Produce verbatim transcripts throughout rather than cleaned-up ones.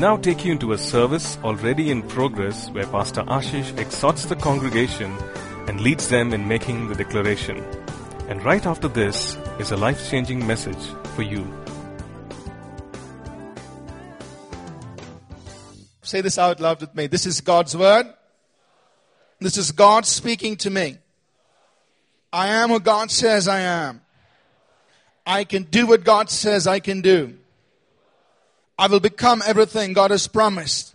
now take you into a service already in progress where Pastor Ashish exhorts the congregation and leads them in making the declaration. And right after this is a life-changing message for you. Say this out loud with me. This is God's word. This is God speaking to me. I am what God says I am. I can do what God says I can do. I will become everything God has promised.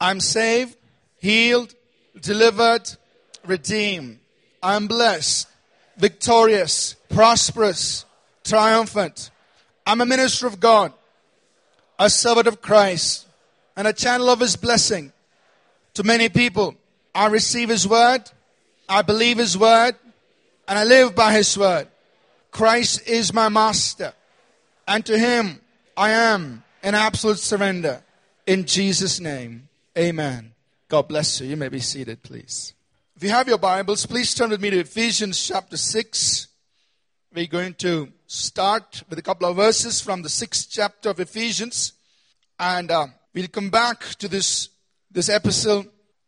I'm saved, healed, delivered, redeemed. I'm blessed, victorious, prosperous, triumphant. I'm a minister of God, a servant of Christ, and a channel of His blessing to many people. I receive His word, I believe His word, and I live by His word. Christ is my master, and to Him I am in absolute surrender. In Jesus' name, amen. God bless you. You may be seated, please. If you have your Bibles, please turn with me to Ephesians chapter six. We're going to start with a couple of verses from the sixth chapter of Ephesians. And uh, we'll come back to this, this epistle.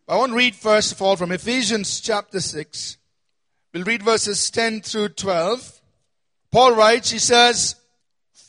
I want to read first of all from Ephesians chapter six. We'll read verses ten through twelve. Paul writes, he says,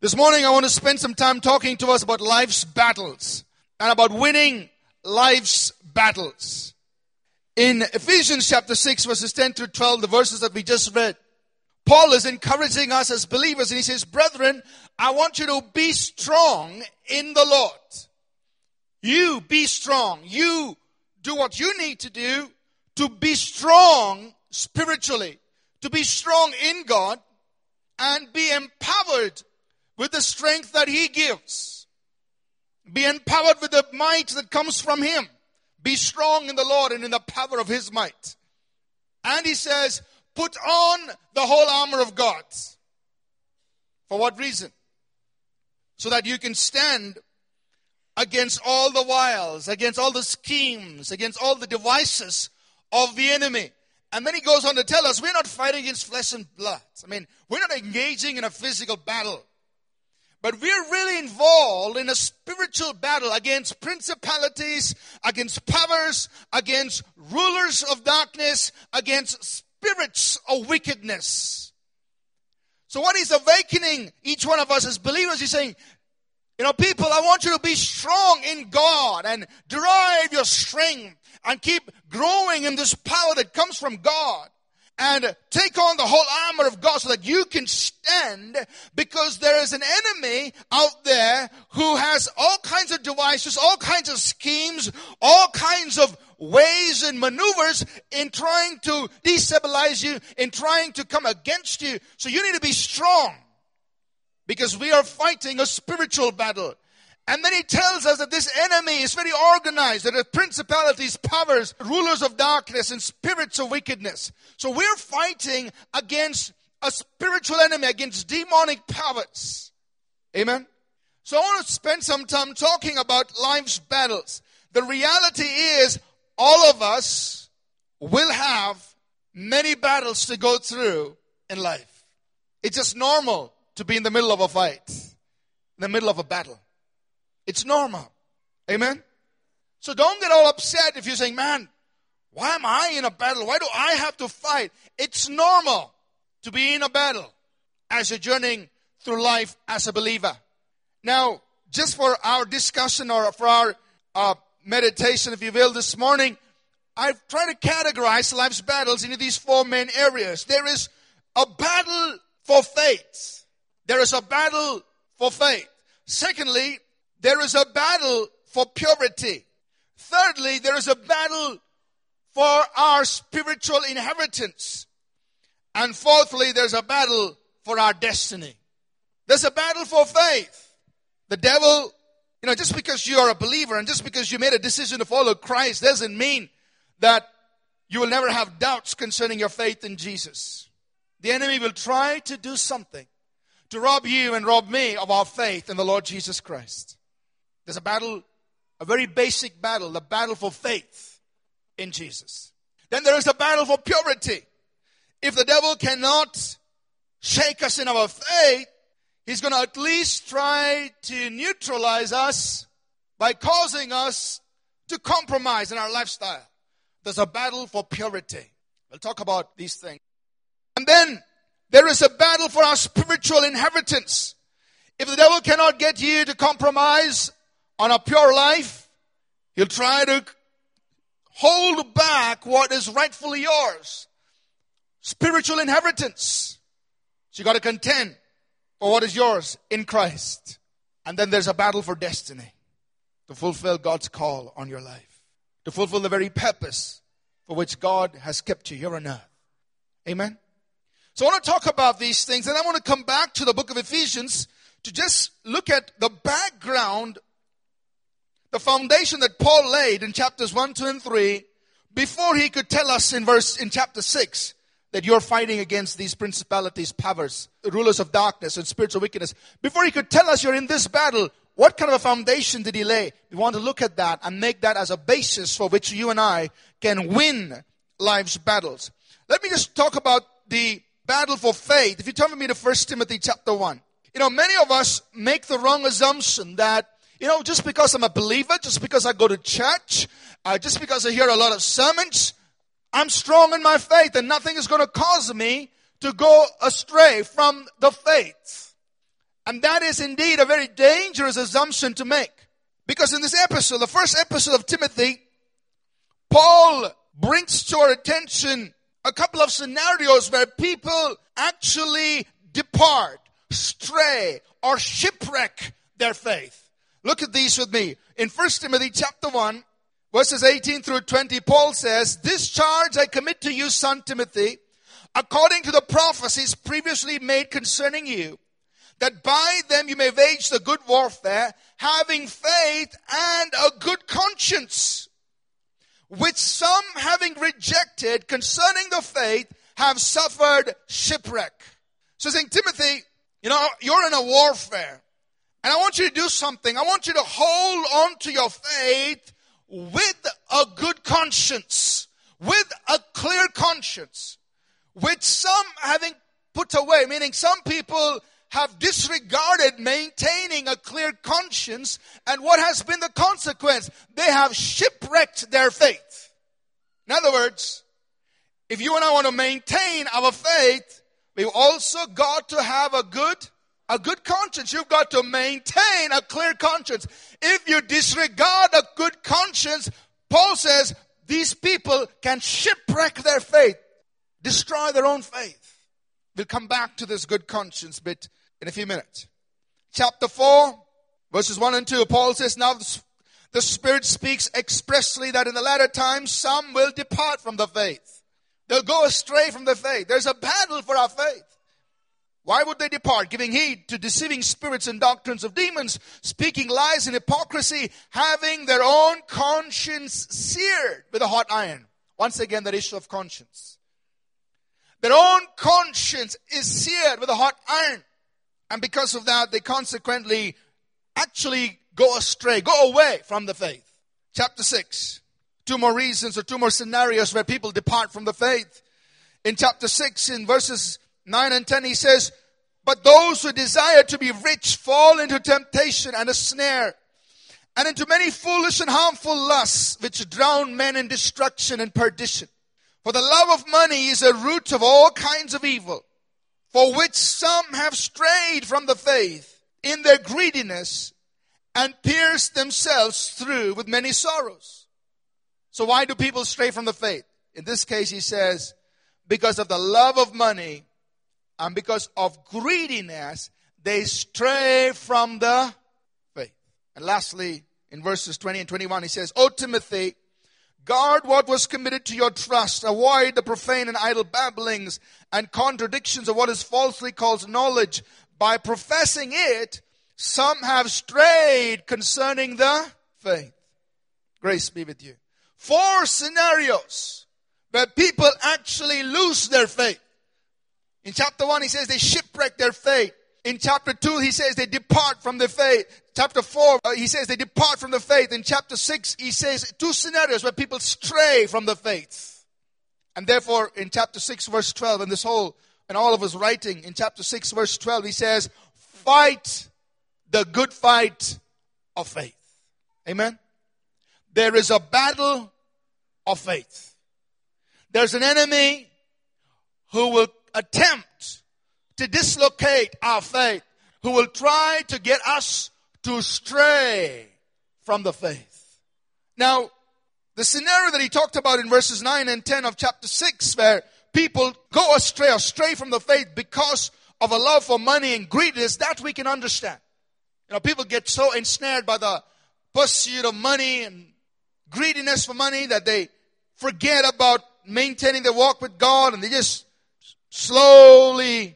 This morning I want to spend some time talking to us about life's battles and about winning life's battles. In Ephesians chapter six, verses ten through twelve, the verses that we just read, Paul is encouraging us as believers, and he says, "Brethren, I want you to be strong in the Lord." You be strong. You do what you need to do to be strong spiritually, to be strong in God, and be empowered with the strength that He gives. Be empowered with the might that comes from Him. Be strong in the Lord and in the power of His might. And he says, put on the whole armor of God. For what reason? So that you can stand against all the wiles, against all the schemes, against all the devices of the enemy. And then he goes on to tell us, we're not fighting against flesh and blood. I mean, we're not engaging in a physical battle. But we're really involved in a spiritual battle against principalities, against powers, against rulers of darkness, against spirits of wickedness. So what he's awakening each one of us as believers, he's saying, you know, people, I want you to be strong in God and derive your strength and keep growing in this power that comes from God. And take on the whole armor of God so that you can stand, because there is an enemy out there who has all kinds of devices, all kinds of schemes, all kinds of ways and maneuvers in trying to destabilize you, in trying to come against you. So you need to be strong, because we are fighting a spiritual battle. And then he tells us that this enemy is very organized. There are principalities, powers, rulers of darkness, and spirits of wickedness. So we're fighting against a spiritual enemy, against demonic powers. Amen? So I want to spend some time talking about life's battles. The reality is all of us will have many battles to go through in life. It's just normal to be in the middle of a fight, in the middle of a battle. It's normal. Amen? So don't get all upset if you're saying, man, why am I in a battle? Why do I have to fight? It's normal to be in a battle as you're journeying through life as a believer. Now, just for our discussion or for our uh, meditation, if you will, this morning, I've tried to categorize life's battles into these four main areas. There is a battle for faith. There is a battle for faith. Secondly, there is a battle for purity. Thirdly, there is a battle for our spiritual inheritance. And fourthly, there's a battle for our destiny. There's a battle for faith. The devil You know, just because you are a believer and just because you made a decision to follow Christ doesn't mean that you will never have doubts concerning your faith in Jesus. The enemy will try to do something to rob you and rob me of our faith in the Lord Jesus Christ. There's a battle, a very basic battle, the battle for faith in Jesus. Then there is the battle for purity. If the devil cannot shake us in our faith, he's going to at least try to neutralize us by causing us to compromise in our lifestyle. There's a battle for purity. We'll talk about these things. And then there is a battle for our spiritual inheritance. If the devil cannot get you to compromise on a pure life, he'll try to hold back what is rightfully yours. Spiritual inheritance. So you got to contend for what is yours in Christ. And then there's a battle for destiny. To fulfill God's call on your life. To fulfill the very purpose for which God has kept you here on earth. Amen? So I want to talk about these things, and I want to come back to the book of Ephesians to just look at the background, the foundation that Paul laid in chapters one, two, and three before he could tell us in verse in chapter six that you're fighting against these principalities, powers, rulers of darkness, and spiritual wickedness. Before he could tell us you're in this battle, what kind of a foundation did he lay? We want to look at that and make that as a basis for which you and I can win life's battles. Let me just talk about the battle for faith. If you turn with me to First Timothy chapter one. You know, many of us make the wrong assumption that, you know, just because I'm a believer, just because I go to church, uh, just because I hear a lot of sermons, I'm strong in my faith and nothing is going to cause me to go astray from the faith. And that is indeed a very dangerous assumption to make. Because in this epistle, the first epistle of Timothy, Paul brings to our attention a couple of scenarios where people actually depart, stray, or shipwreck their faith. Look at these with me. In First Timothy chapter one, verses eighteen through twenty, Paul says, "This charge I commit to you, son Timothy, according to the prophecies previously made concerning you, that by them you may wage the good warfare, having faith and a good conscience, which some having rejected concerning the faith have suffered shipwreck." So saying, Timothy, you know, you're in a warfare. And I want you to do something. I want you to hold on to your faith with a good conscience. With a clear conscience. Which some having put away. Meaning some people have disregarded maintaining a clear conscience, and what has been the consequence? They have shipwrecked their faith. In other words, if you and I want to maintain our faith, we've also got to have a good, a good conscience. You've got to maintain a clear conscience. If you disregard a good conscience, Paul says these people can shipwreck their faith, destroy their own faith. We'll come back to this good conscience bit in a few minutes. Chapter four, verses one and two, Paul says, "Now the Spirit speaks expressly that in the latter times some will depart from the faith." They'll go astray from the faith. There's a battle for our faith. Why would they depart? "Giving heed to deceiving spirits and doctrines of demons, speaking lies and hypocrisy, having their own conscience seared with a hot iron." Once again, that issue of conscience. Their own conscience is seared with a hot iron. And because of that, they consequently actually go astray, go away from the faith. Chapter six, two more reasons or two more scenarios where people depart from the faith. In chapter six, in verses nine and ten, he says, "But those who desire to be rich fall into temptation and a snare, and into many foolish and harmful lusts, which drown men in destruction and perdition. For the love of money is a root of all kinds of evil, for which some have strayed from the faith in their greediness and pierced themselves through with many sorrows." So why do people stray from the faith? In this case, he says, because of the love of money and because of greediness, they stray from the faith. And lastly, in verses twenty and twenty-one, he says, "O Timothy, guard what was committed to your trust. Avoid the profane and idle babblings and contradictions of what is falsely called knowledge. By professing it, Some have strayed concerning the faith. Grace be with you. Four scenarios where people actually lose their faith. In chapter one, he says they shipwreck their faith. In chapter two, he says they depart from the faith. Chapter four, he says they depart from the faith. In chapter six, he says two scenarios where people stray from the faith. And therefore, in chapter six, verse twelve, and this whole, and all of us writing, in chapter six, verse twelve, he says, fight the good fight of faith. Amen? There is a battle of faith. There's an enemy who will attempt to dislocate our faith, who will try to get us to stray from the faith. Now, the scenario that he talked about in verses nine and ten of chapter six, where people go astray or stray from the faith because of a love for money and greediness, that we can understand. You know, people get so ensnared by the pursuit of money and greediness for money that they forget about maintaining their walk with God, and they just slowly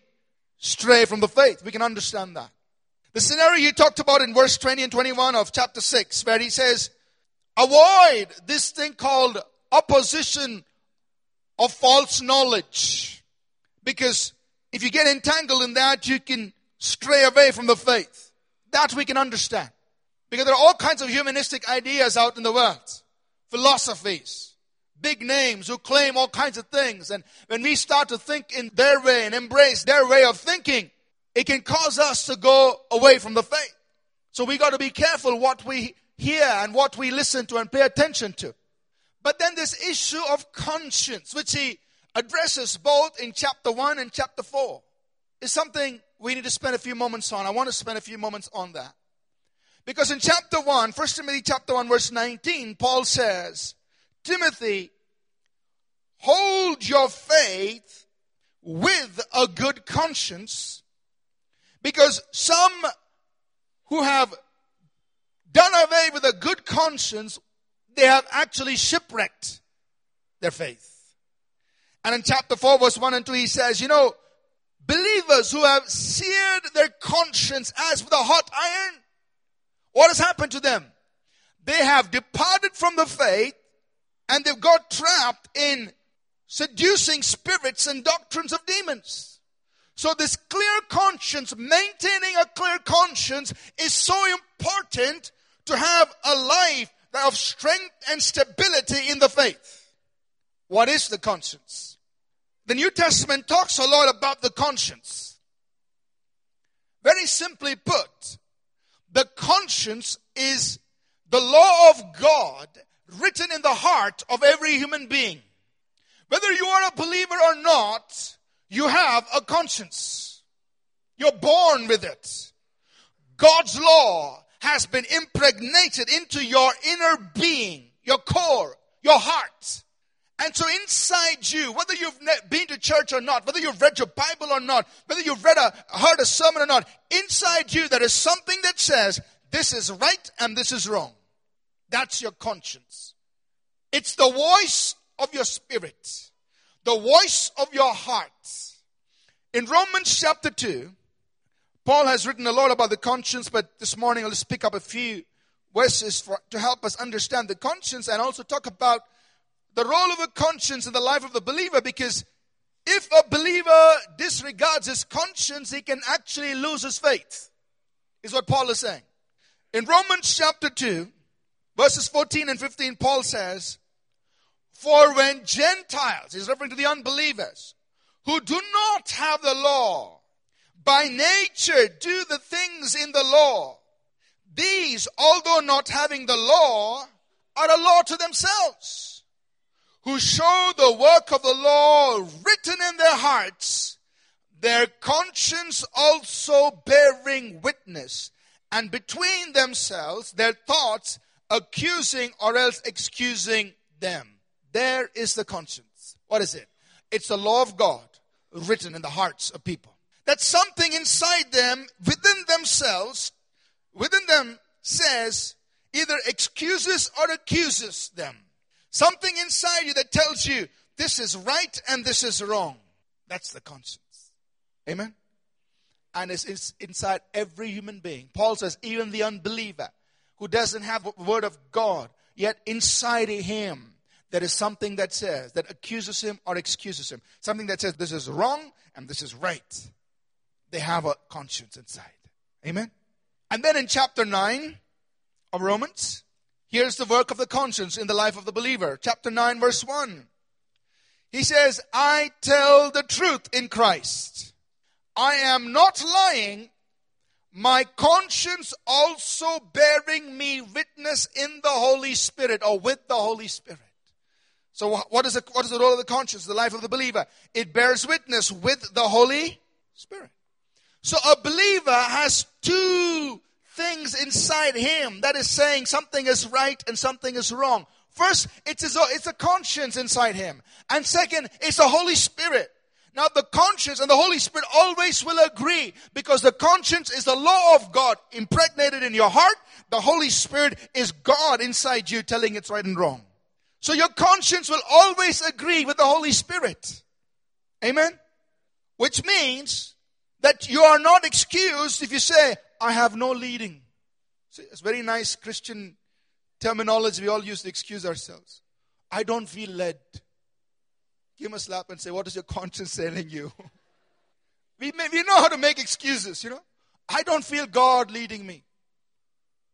stray from the faith. We can understand that. The scenario he talked about in verse twenty and twenty-one of chapter six, where he says, avoid this thing called opposition of false knowledge. Because if you get entangled in that, you can stray away from the faith. That we can understand. Because there are all kinds of humanistic ideas out in the world. Philosophies. Big names who claim all kinds of things. And when we start to think in their way and embrace their way of thinking, it can cause us to go away from the faith. So we got to be careful what we hear and what we listen to and pay attention to. But then this issue of conscience, which he addresses both in chapter one and chapter four, is something we need to spend a few moments on. I want to spend a few moments on that. Because in chapter one, First Timothy chapter one, verse nineteen, Paul says, Timothy, hold your faith with a good conscience, because some who have done away with a good conscience, they have actually shipwrecked their faith. And in chapter four, verse one and two, he says, you know, believers who have seared their conscience as with a hot iron, what has happened to them? They have departed from the faith, and they've got trapped in seducing spirits and doctrines of demons. So this clear conscience, maintaining a clear conscience, is so important to have a life of strength and stability in the faith. What is the conscience? The New Testament talks a lot about the conscience. Very simply put, the conscience is the law of God written in the heart of every human being. Whether you are a believer or not, you have a conscience. You're born with it. God's law has been impregnated into your inner being, your core, your heart. And so inside you, whether you've been to church or not, whether you've read your Bible or not, whether you've read a, heard a sermon or not, inside you there is something that says, this is right and this is wrong. That's your conscience. It's the voice of your spirit. The voice of your heart. In Romans chapter two, Paul has written a lot about the conscience, but this morning I'll just pick up a few verses for, to help us understand the conscience and also talk about the role of a conscience in the life of the believer, because if a believer disregards his conscience, he can actually lose his faith, is what Paul is saying. In Romans chapter two, verses fourteen and fifteen, Paul says, for when Gentiles, he's referring to the unbelievers, who do not have the law, by nature do the things in the law, these, although not having the law, are a law to themselves, who show the work of the law written in their hearts, their conscience also bearing witness, and between themselves, their thoughts accusing or else excusing them. There is the conscience. What is it? It's the law of God written in the hearts of people. That's something inside them, within themselves, within them says, either excuses or accuses them. Something inside you that tells you this is right and this is wrong. That's the conscience. Amen? and is inside every human being. Paul says, even the unbeliever who doesn't have the word of God, yet inside him, there is something that says, that accuses him or excuses him. Something that says this is wrong and this is right. They have a conscience inside. Amen? And then in chapter nine of Romans, here's the work of the conscience in the life of the believer. Chapter nine, verse one. He says, I tell the truth in Christ. I am not lying. My conscience also bearing me witness in the Holy Spirit, or with the Holy Spirit. So what is the, what is the role of the conscience in the life of the believer? It bears witness with the Holy Spirit. So a believer has two things inside him that is saying something is right and something is wrong. First, it's a, it's a conscience inside him. And second, it's the Holy Spirit. Now, the conscience and the Holy Spirit always will agree, because the conscience is the law of God impregnated in your heart. The Holy Spirit is God inside you telling it's right and wrong. So your conscience will always agree with the Holy Spirit. Amen? Which means that you are not excused if you say, I have no leading. See, it's very nice Christian terminology we all use to excuse ourselves. I don't feel led. Give him a slap and say, what is your conscience telling you? we may, we know how to make excuses, you know. I don't feel God leading me.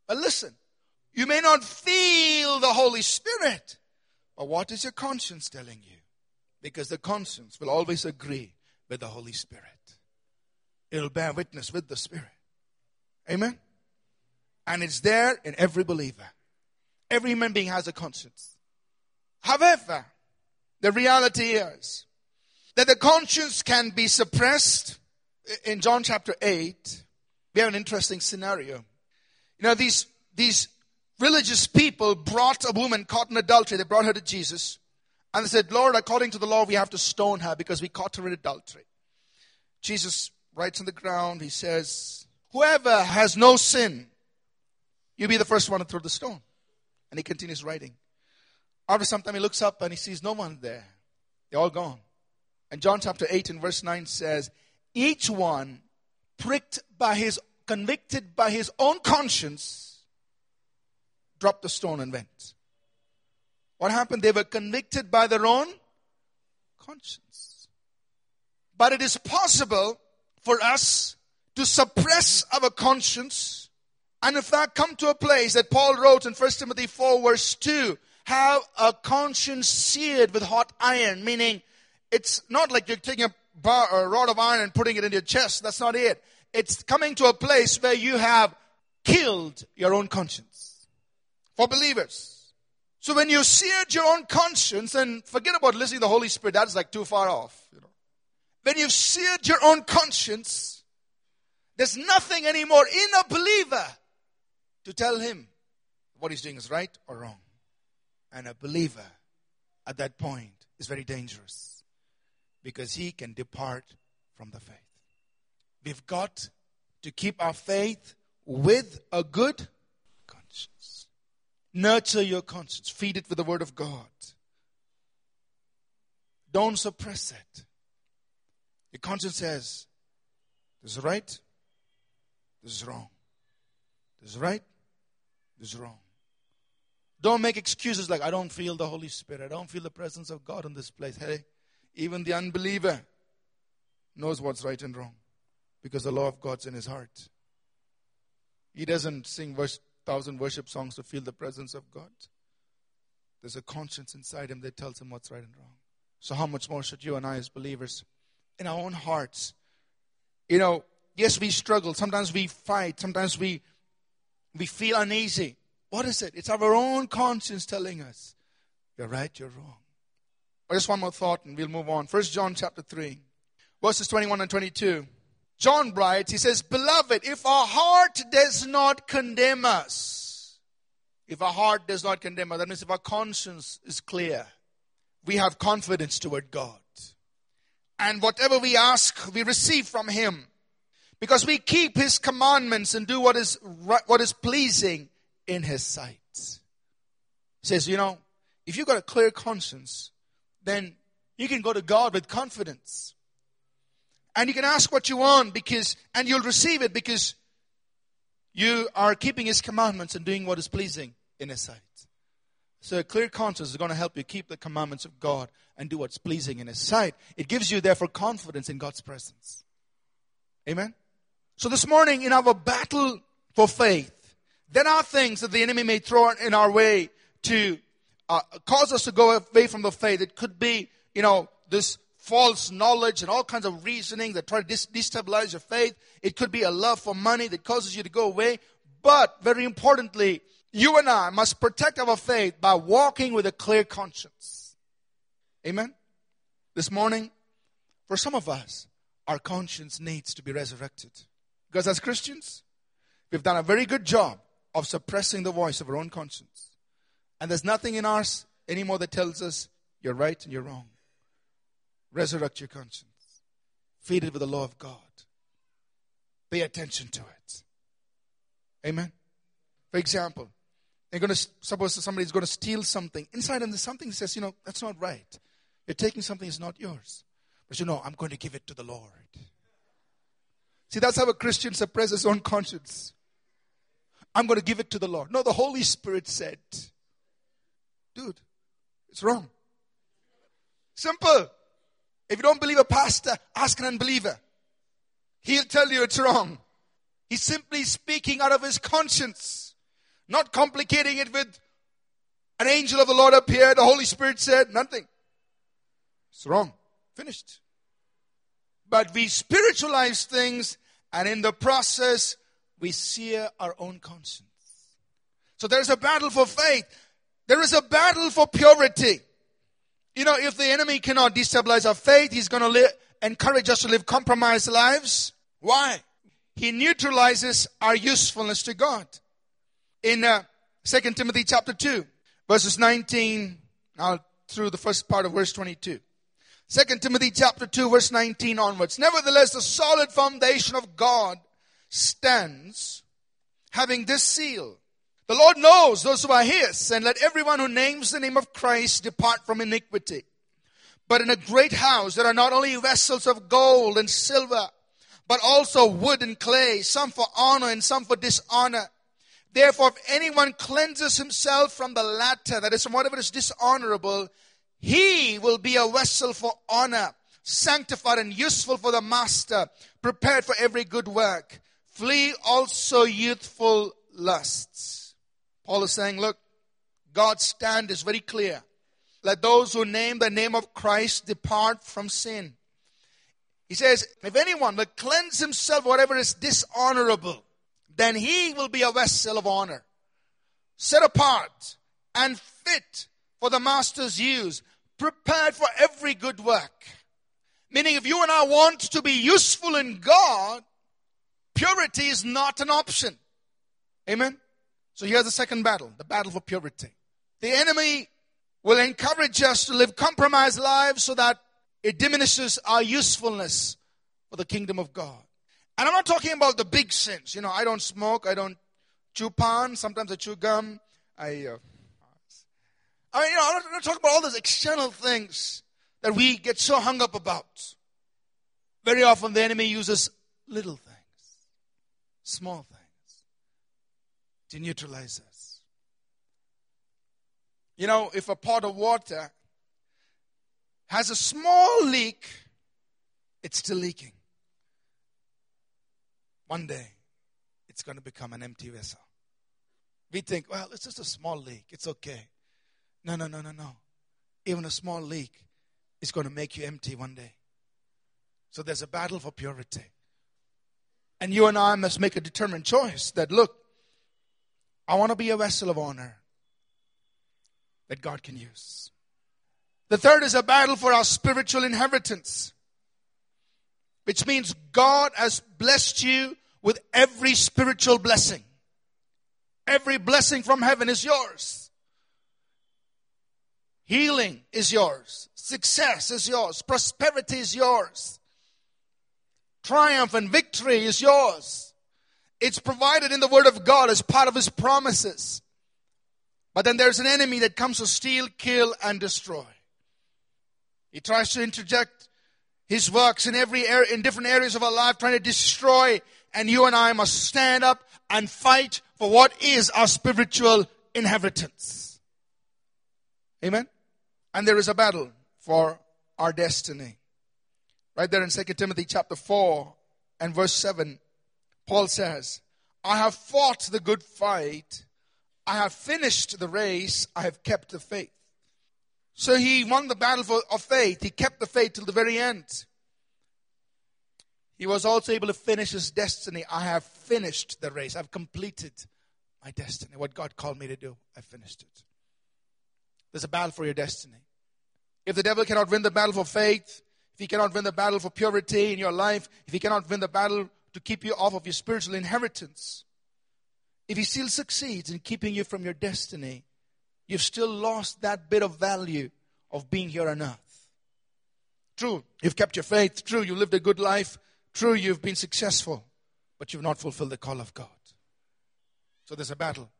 But listen, you may not feel the Holy Spirit, but what is your conscience telling you? Because the conscience will always agree with the Holy Spirit. It'll bear witness with the Spirit. Amen? And it's there in every believer. Every human being has a conscience. However, the reality is that the conscience can be suppressed. In John chapter eight, we have an interesting scenario. You know, these, these religious people brought a woman caught in adultery. They brought her to Jesus. And they said, Lord, according to the law, we have to stone her because we caught her in adultery. Jesus writes on the ground. He says, whoever has no sin, you be the first one to throw the stone. And he continues writing. After some time, he looks up and he sees no one there. They're all gone. And John chapter eight and verse nine says, each one pricked by his, convicted by his own conscience, dropped the stone and went. What happened? They were convicted by their own conscience. But it is possible for us to suppress our conscience, and in fact come to a place that Paul wrote in First Timothy four verse two, have a conscience seared with hot iron, meaning it's not like you're taking a, bar, a rod of iron and putting it in your chest. That's not it. It's coming to a place where you have killed your own conscience for believers. So when you seared your own conscience, and forget about listening to the Holy Spirit, that's like too far off. You know, when you've seared your own conscience, there's nothing anymore in a believer to tell him what he's doing is right or wrong. And a believer at that point is very dangerous, because he can depart from the faith. We've got to keep our faith with a good conscience. Nurture your conscience. Feed it with the word of God. Don't suppress it. Your conscience says, this is right, this is wrong. This is right, this is wrong. Don't make excuses like, I don't feel the Holy Spirit. I don't feel the presence of God in this place. Hey, even the unbeliever knows what's right and wrong, because the law of God's in his heart. He doesn't sing verse, thousand worship songs to feel the presence of God. There's a conscience inside him that tells him what's right and wrong. So how much more should you and I as believers, in our own hearts, you know, yes, we struggle. Sometimes we fight. Sometimes we we feel uneasy. What is it? It's our own conscience telling us, you're right, you're wrong. Well, just one more thought and we'll move on. First John chapter three, verses twenty-one and twenty-two. John writes, he says, beloved, if our heart does not condemn us, if our heart does not condemn us, that means if our conscience is clear, we have confidence toward God. And whatever we ask, we receive from him, because we keep his commandments and do what is right, what is pleasing in his sight. He says, you know, if you've got a clear conscience, then you can go to God with confidence. And you can ask what you want, because, and you'll receive it because you are keeping His commandments and doing what is pleasing in His sight. So a clear conscience is going to help you keep the commandments of God and do what's pleasing in His sight. It gives you, therefore, confidence in God's presence. Amen? So this morning, in our battle for faith, there are things that the enemy may throw in our way to uh, cause us to go away from the faith. It could be, you know, this false knowledge and all kinds of reasoning that try to dis- destabilize your faith. It could be a love for money that causes you to go away. But very importantly, you and I must protect our faith by walking with a clear conscience. Amen? This morning, for some of us, our conscience needs to be resurrected. Because as Christians, we've done a very good job of suppressing the voice of our own conscience. And there's nothing in ours anymore that tells us you're right and you're wrong. Resurrect your conscience. Feed it with the law of God. Pay attention to it. Amen? For example, They're going to suppose somebody's going to steal something. Inside them, there's something that says, you know, that's not right. You're taking something that's not yours. But you know, I'm going to give it to the Lord. See, that's how a Christian suppresses his own conscience. I'm going to give it to the Lord. No, the Holy Spirit said, dude, it's wrong. Simple. If you don't believe a pastor, ask an unbeliever. He'll tell you it's wrong. He's simply speaking out of his conscience. Not complicating it with an angel of the Lord appeared, the Holy Spirit said, nothing. It's wrong. Finished. But we spiritualize things, and in the process, we sear our own conscience. So there's a battle for faith. There is a battle for purity. You know, if the enemy cannot destabilize our faith, he's going to li- encourage us to live compromised lives. Why? He neutralizes our usefulness to God. In uh, Second Timothy chapter two, verses nineteen, now through the first part of verse twenty-two. Second Timothy chapter two, verse nineteen onwards. Nevertheless, the solid foundation of God stands, having this seal. The Lord knows those who are His, and let everyone who names the name of Christ depart from iniquity. But in a great house there are not only vessels of gold and silver, but also wood and clay, some for honor and some for dishonor. Therefore, if anyone cleanses himself from the latter, that is, from whatever is dishonorable, he will be a vessel for honor, sanctified and useful for the master, prepared for every good work. Flee also youthful lusts. Paul is saying, look, God's stand is very clear. Let those who name the name of Christ depart from sin. He says, if anyone will cleanse himself, whatever is dishonorable, then he will be a vessel of honor, set apart and fit for the master's use, prepared for every good work. Meaning, if you and I want to be useful in God, purity is not an option. Amen? So here's the second battle, the battle for purity. The enemy will encourage us to live compromised lives so that it diminishes our usefulness for the kingdom of God. And I'm not talking about the big sins. You know, I don't smoke. I don't chew pan. Sometimes I chew gum. I, uh, I mean, you know, I'm not, I'm not talking about all those external things that we get so hung up about. Very often the enemy uses little things, small things, to neutralize us. You know, if a pot of water has a small leak, it's still leaking. One day, it's going to become an empty vessel. We think, well, it's just a small leak. It's okay. No, no, no, no, no. Even a small leak is going to make you empty one day. So there's a battle for purity. And you and I must make a determined choice that, look, I want to be a vessel of honor that God can use. The third is a battle for our spiritual inheritance, which means God has blessed you with every spiritual blessing. Every blessing from heaven is yours. Healing is yours. Success is yours. Prosperity is yours. Triumph and victory is yours. It's provided in the Word of God as part of His promises. But then there's an enemy that comes to steal, kill, and destroy. He tries to interject His works in every area, in different areas of our life, trying to destroy. And you and I must stand up and fight for what is our spiritual inheritance. Amen? And there is a battle for our destiny. Right there in Second Timothy chapter four and verse seven, Paul says, I have fought the good fight. I have finished the race. I have kept the faith. So he won the battle for, of faith. He kept the faith till the very end. He was also able to finish his destiny. I have finished the race. I've completed my destiny. What God called me to do, I finished it. There's a battle for your destiny. If the devil cannot win the battle for faith, if he cannot win the battle for purity in your life, if he cannot win the battle to keep you off of your spiritual inheritance, if he still succeeds in keeping you from your destiny, you've still lost that bit of value of being here on earth. True, you've kept your faith. True, you lived a good life. True, you've been successful, but you've not fulfilled the call of God. So there's a battle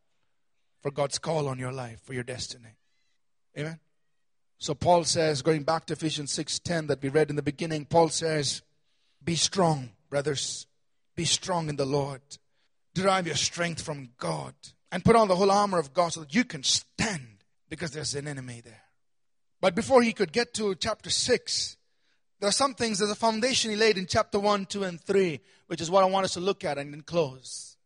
for God's call on your life, for your destiny. Amen? So Paul says, going back to Ephesians six ten that we read in the beginning, Paul says, be strong, brothers. Be strong in the Lord. Derive your strength from God. And put on the whole armor of God so that you can stand, because there's an enemy there. But before he could get to chapter six, there are some things, there's a foundation he laid in chapter one, two, and three, which is what I want us to look at and then close.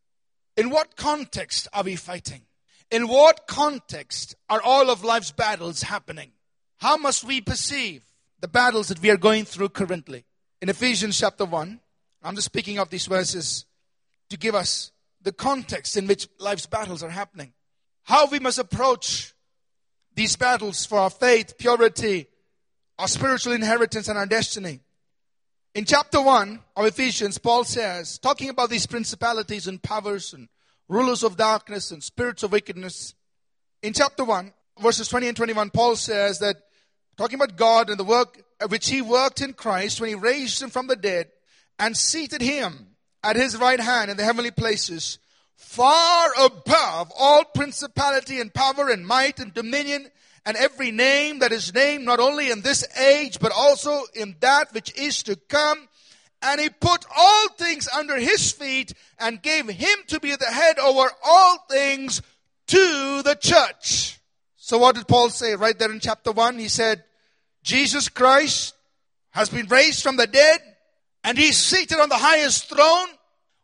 In what context are we fighting? In what context are all of life's battles happening? How must we perceive the battles that we are going through currently? In Ephesians chapter one, I'm just speaking of these verses to give us the context in which life's battles are happening. How we must approach these battles for our faith, purity, our spiritual inheritance and our destiny. In chapter one of Ephesians, Paul says, talking about these principalities and powers and rulers of darkness and spirits of wickedness. In chapter one, verses twenty and twenty-one, Paul says that, talking about God and the work which he worked in Christ when he raised him from the dead and seated him at his right hand in the heavenly places, far above all principality and power and might and dominion, and every name that is named, not only in this age, but also in that which is to come. And he put all things under his feet and gave him to be the head over all things to the church. So what did Paul say right there in chapter one? He said, Jesus Christ has been raised from the dead and he's seated on the highest throne.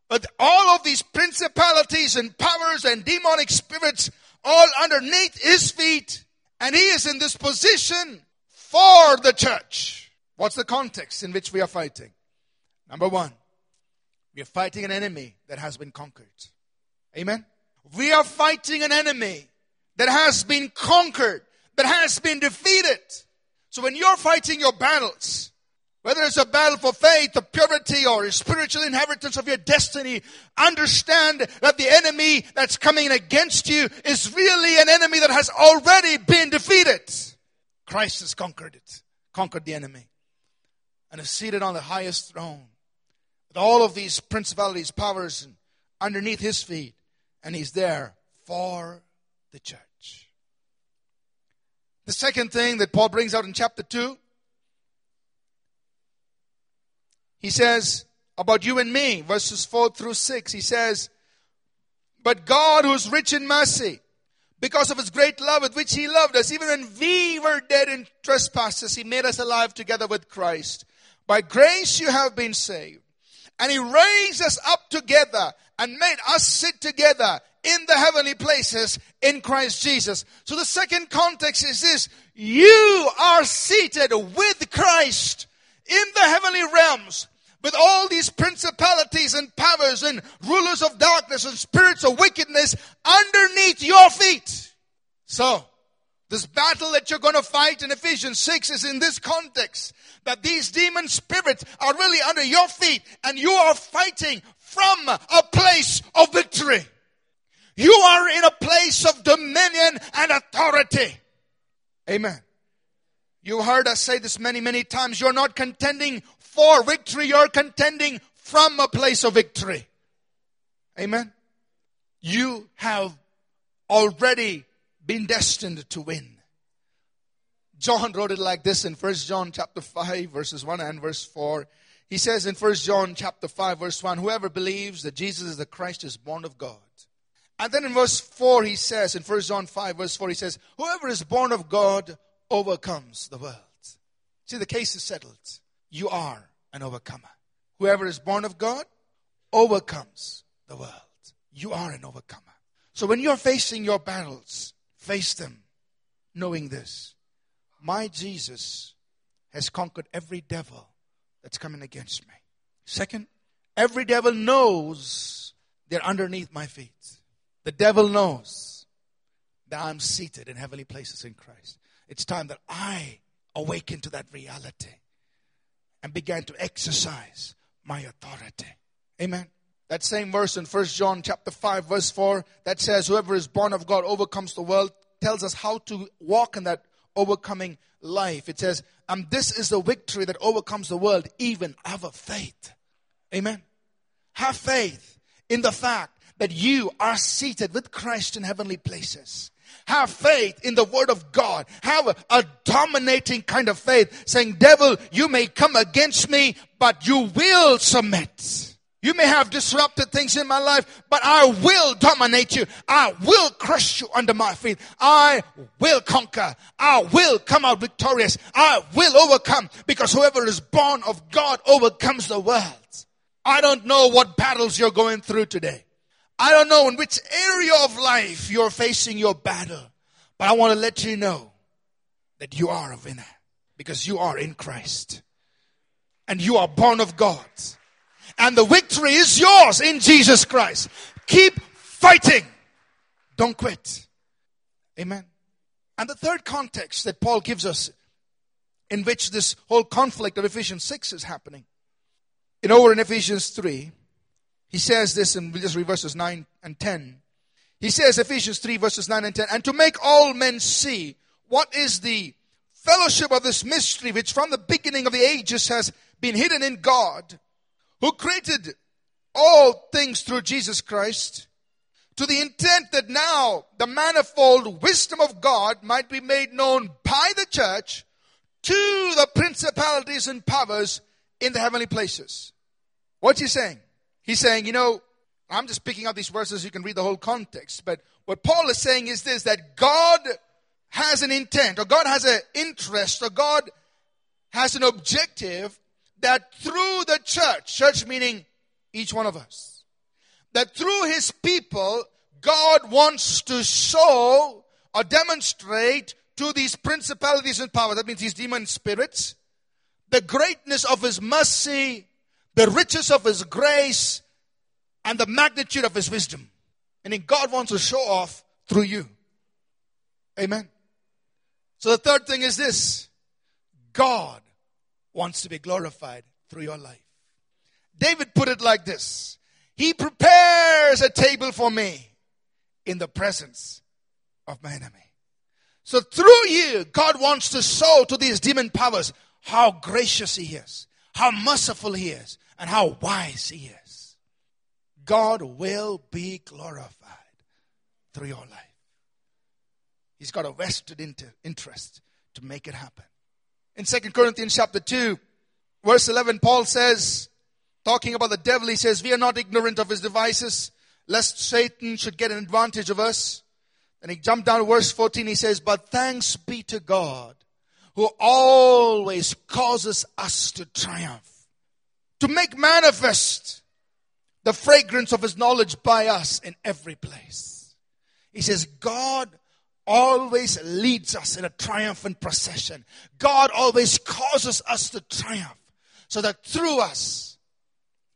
But all of these principalities and powers and demonic spirits all underneath his feet. And he is in this position for the church. What's the context in which we are fighting? Number one, we are fighting an enemy that has been conquered. Amen? We are fighting an enemy that has been conquered, that has been defeated. So when you're fighting your battles, whether it's a battle for faith or purity or a spiritual inheritance of your destiny, understand that the enemy that's coming against you is really an enemy that has already been defeated. Christ has conquered it, conquered the enemy, and is seated on the highest throne with all of these principalities, powers underneath his feet, and he's there for the church. The second thing that Paul brings out in chapter two, he says about you and me, verses four through six, he says, but God, who is rich in mercy, because of his great love with which he loved us, even when we were dead in trespasses, he made us alive together with Christ. By grace you have been saved. And he raised us up together and made us sit together in the heavenly places in Christ Jesus. So the second context is this: you are seated with Christ in the heavenly realms, with all these principalities and powers and rulers of darkness and spirits of wickedness underneath your feet. So, this battle that you're going to fight in Ephesians six is in this context, that these demon spirits are really under your feet and you are fighting from a place of victory. You are in a place of dominion and authority. Amen. You heard us say this many, many times. You're not contending for victory. You're contending from a place of victory. Amen. You have already been destined to win. John wrote it like this in First John chapter five, verses one and verse four. He says in First John chapter five, verse one, whoever believes that Jesus is the Christ is born of God. And then in verse four, he says, in First John five, verse four, he says, whoever is born of God overcomes the world. See, the case is settled. You are an overcomer. Whoever is born of God overcomes the world. You are an overcomer. So when you're facing your battles, face them knowing this. My Jesus has conquered every devil that's coming against me. Second, every devil knows they're underneath my feet. The devil knows that I'm seated in heavenly places in Christ. It's time that I awaken to that reality and began to exercise my authority. Amen. That same verse in First John chapter five verse four that says whoever is born of God overcomes the world tells us how to walk in that overcoming life. It says, um, this is the victory that overcomes the world, even our faith. Amen. Have faith in the fact that you are seated with Christ in heavenly places. Have faith in the word of God. Have a, a dominating kind of faith saying, devil, you may come against me, but you will submit. You may have disrupted things in my life, but I will dominate you. I will crush you under my feet. I will conquer. I will come out victorious. I will overcome, because whoever is born of God overcomes the world. I don't know what battles you're going through today. I don't know in which area of life you're facing your battle, but I want to let you know that you are a winner because you are in Christ and you are born of God. And the victory is yours in Jesus Christ. Keep fighting. Don't quit. Amen. And the third context that Paul gives us in which this whole conflict of Ephesians six is happening. In over in Ephesians three, he says this, and we'll just read verses nine and ten. He says, Ephesians three, verses nine and ten, and to make all men see what is the fellowship of this mystery, which from the beginning of the ages has been hidden in God, who created all things through Jesus Christ, to the intent that now the manifold wisdom of God might be made known by the church to the principalities and powers in the heavenly places. What's he saying? He's saying, you know, I'm just picking up these verses, you can read the whole context, but what Paul is saying is this, that God has an intent, or God has an interest, or God has an objective, that through the church, church meaning each one of us, that through his people, God wants to show or demonstrate to these principalities and powers, that means these demon spirits, the greatness of his mercy, the riches of his grace, and the magnitude of his wisdom. Meaning God wants to show off through you. Amen. So the third thing is this. God wants to be glorified through your life. David put it like this. He prepares a table for me in the presence of my enemy. So through you, God wants to show to these demon powers how gracious he is, how merciful he is, and how wise he is. God will be glorified through your life. He's got a vested inter- interest to make it happen. In Second Corinthians chapter two, verse eleven, Paul says, talking about the devil, he says, we are not ignorant of his devices, lest Satan should get an advantage of us. And he jumped down to verse fourteen, he says, but thanks be to God, who always causes us to triumph, to make manifest the fragrance of his knowledge by us in every place. He says, God always leads us in a triumphant procession. God always causes us to triumph so that through us,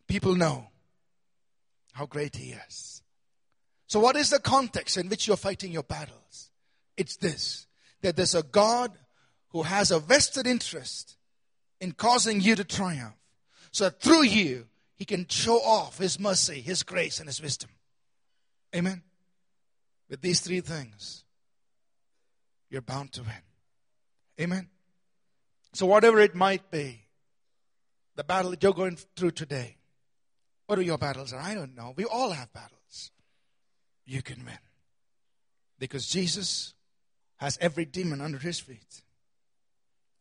people know how great he is. So what is the context in which you're fighting your battles? It's this, that there's a God who has a vested interest in causing you to triumph. So that through you, he can show off his mercy, his grace, and his wisdom. Amen? With these three things, you're bound to win. Amen. So whatever it might be, the battle that you're going through today, what are your battles? I don't know. We all have battles. You can win. Because Jesus has every demon under his feet.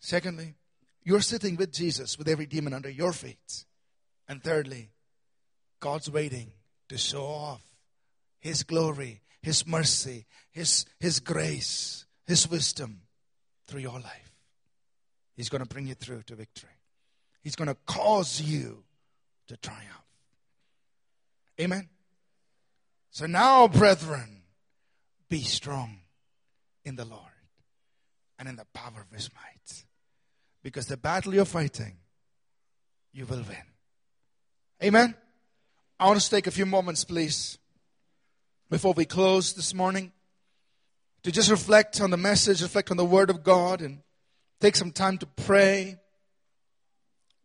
Secondly, you're sitting with Jesus with every demon under your feet. And thirdly, God's waiting to show off His glory, His mercy, His, His grace, His wisdom through your life. He's going to bring you through to victory. He's going to cause you to triumph. Amen? So now, brethren, be strong in the Lord and in the power of His might. Because the battle you're fighting, you will win. Amen? I want us to take a few moments, please, before we close this morning, to just reflect on the message, reflect on the Word of God, and take some time to pray,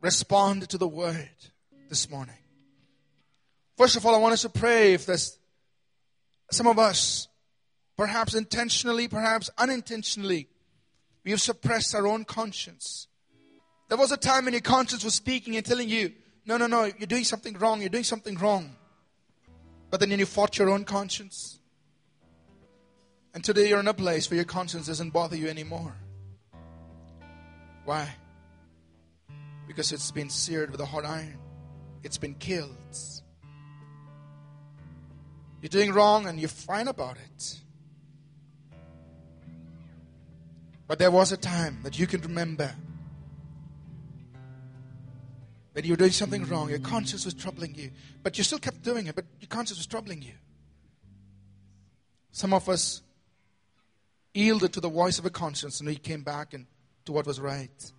respond to the Word this morning. First of all, I want us to pray if there's some of us, perhaps intentionally, perhaps unintentionally, we have suppressed our own conscience. There was a time when your conscience was speaking and telling you, no, no, no, you're doing something wrong, you're doing something wrong. But then you fought your own conscience. And today you're in a place where your conscience doesn't bother you anymore. Why? Because it's been seared with a hot iron. It's been killed. You're doing wrong and you're fine about it. But there was a time that you can remember when you were doing something wrong. Your conscience was troubling you. But you still kept doing it. But your conscience was troubling you. Some of us yielded to the voice of a conscience and we came back and to what was right.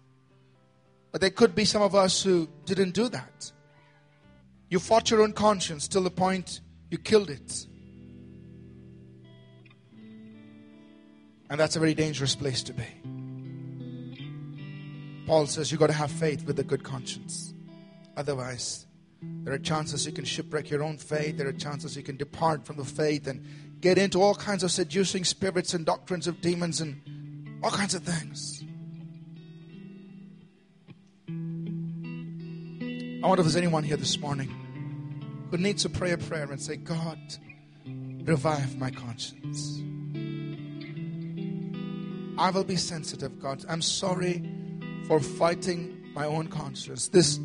But there could be some of us who didn't do that. You fought your own conscience till the point you killed it. And that's a very dangerous place to be. Paul says you've got to have faith with a good conscience. Otherwise, there are chances you can shipwreck your own faith. There are chances you can depart from the faith and get into all kinds of seducing spirits and doctrines of demons and all kinds of things. I wonder if there's anyone here this morning who needs to pray a prayer and say, God, revive my conscience. I will be sensitive, God. I'm sorry for fighting my own conscience. This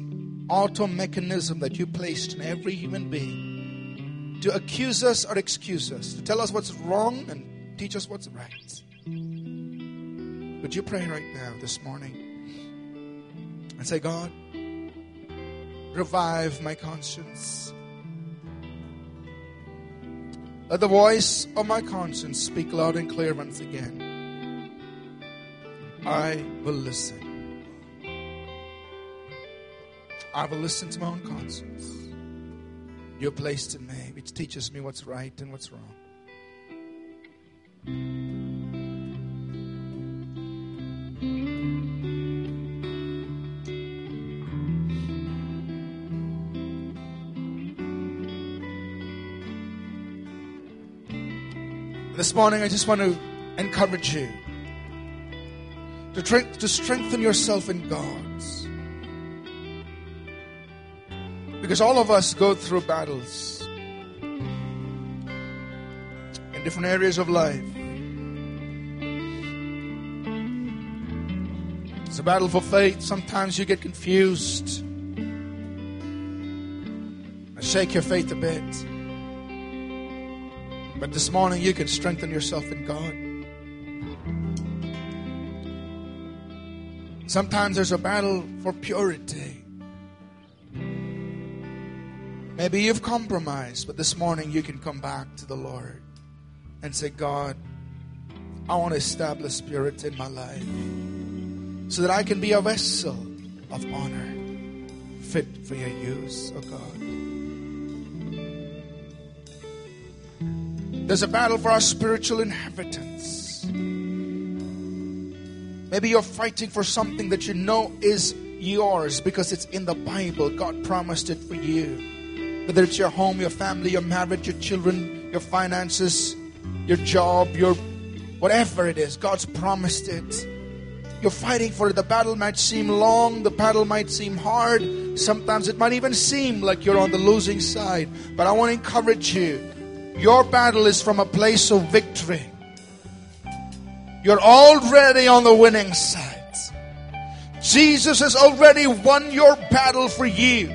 auto mechanism that you placed in every human being to accuse us or excuse us, to tell us what's wrong and teach us what's right. Would you pray right now this morning and say, God, revive my conscience. Let the voice of my conscience speak loud and clear once again. I will listen. I will listen to my own conscience. You're placed in me, which teaches me what's right and what's wrong. This morning, I just want to encourage you To, tra- to strengthen yourself in God. Because all of us go through battles in different areas of life. It's a battle for faith. Sometimes you get confused. And shake your faith a bit. But this morning you can strengthen yourself in God. Sometimes there's a battle for purity. Maybe you've compromised, but this morning you can come back to the Lord and say, God, I want to establish purity in my life so that I can be a vessel of honor, fit for your use, oh God. There's a battle for our spiritual inheritance. Maybe you're fighting for something that you know is yours because it's in the Bible. God promised it for you. Whether it's your home, your family, your marriage, your children, your finances, your job, your whatever it is, God's promised it. You're fighting for it. The battle might seem long. The battle might seem hard. Sometimes it might even seem like you're on the losing side. But I want to encourage you. Your battle is from a place of victory. You're already on the winning side. Jesus has already won your battle for you.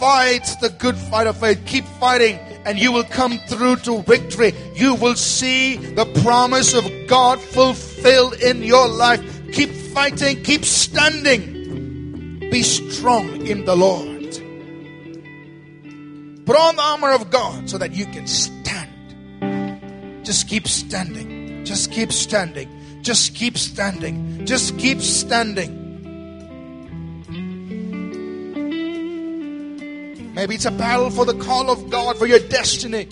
Fight the good fight of faith. Keep fighting and you will come through to victory. You will see the promise of God fulfilled in your life. Keep fighting. Keep standing. Be strong in the Lord. Put on the armor of God so that you can stand. Just keep standing. Just keep standing. Just keep standing. Just keep standing. Maybe it's a battle for the call of God, for your destiny.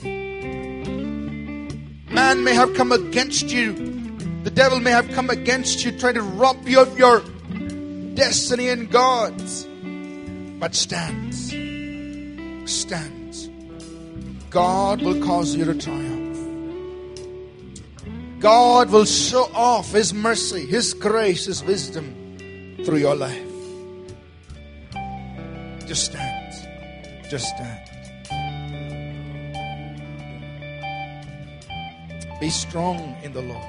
Man may have come against you. The devil may have come against you, trying to rob you of your destiny and God's. But stand. Stand. God will cause you to triumph. God will show off His mercy, His grace, His wisdom through your life. Just stand. Just stand. Be strong in the Lord.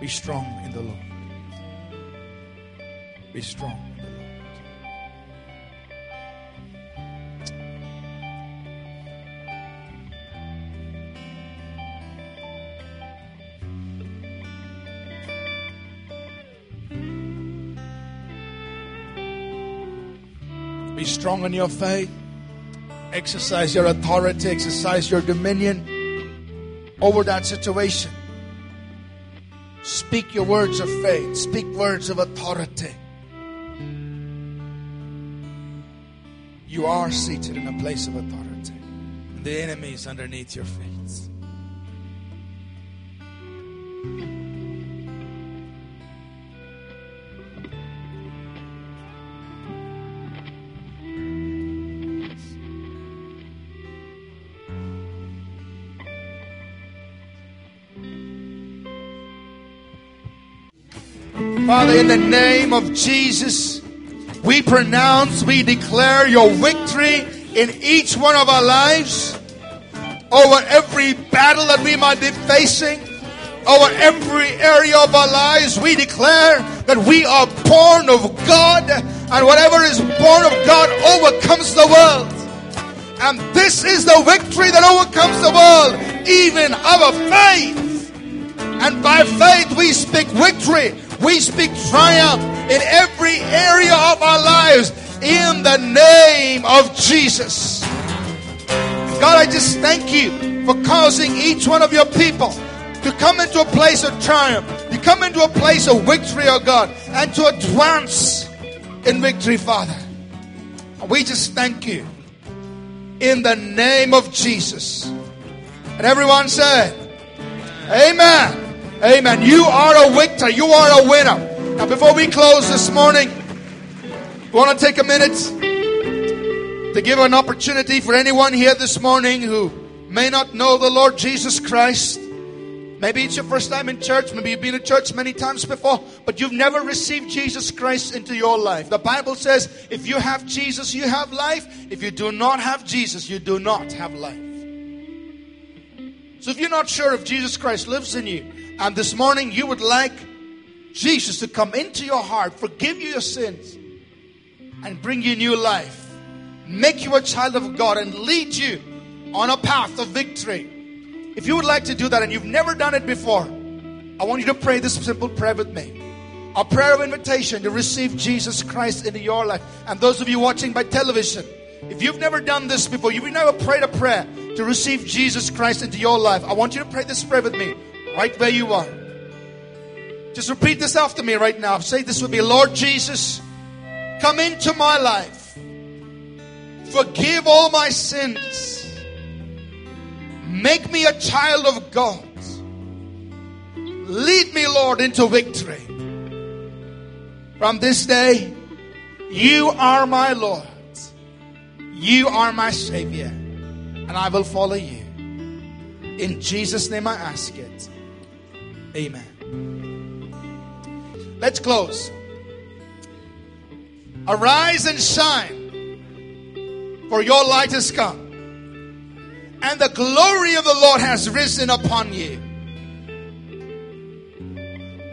Be strong in the Lord. Be strong in the Be strong in your faith. Exercise your authority. Exercise your dominion over that situation. Speak your words of faith. Speak words of authority. You are seated in a place of authority. And the enemy is underneath your feet. Father, in the name of Jesus, we pronounce, we declare your victory in each one of our lives, over every battle that we might be facing, over every area of our lives. We declare that we are born of God, and whatever is born of God overcomes the world. And this is the victory that overcomes the world, even our faith. And by faith we speak victory. We speak triumph in every area of our lives in the name of Jesus. God, I just thank you for causing each one of your people to come into a place of triumph, to come into a place of victory, oh God, and to advance in victory, Father. We just thank you in the name of Jesus. And everyone said, Amen. Amen. You are a victor. You are a winner. Now, before we close this morning, we want to take a minute to give an opportunity for anyone here this morning who may not know the Lord Jesus Christ. Maybe it's your first time in church. Maybe you've been in church many times before, but you've never received Jesus Christ into your life. The Bible says, if you have Jesus, you have life. If you do not have Jesus, you do not have life. So if you're not sure if Jesus Christ lives in you, and this morning you would like Jesus to come into your heart, forgive you your sins, and bring you new life, make you a child of God, and lead you on a path of victory. If you would like to do that and you've never done it before, I want you to pray this simple prayer with me. A prayer of invitation to receive Jesus Christ into your life. And those of you watching by television, if you've never done this before, you've never prayed a prayer to receive Jesus Christ into your life, I want you to pray this prayer with me. Right where you are. Just repeat this after me right now. Say this with me. Lord Jesus, come into my life. Forgive all my sins. Make me a child of God. Lead me, Lord, into victory. From this day, you are my Lord. You are my Savior. And I will follow you. In Jesus' name I ask it. Amen. Let's close. Arise and shine, for your light has come, and the glory of the Lord has risen upon you.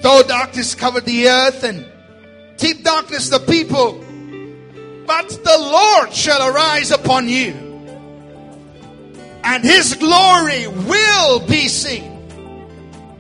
Though darkness covered the earth and deep darkness the people, but the Lord shall arise upon you, and his glory will be seen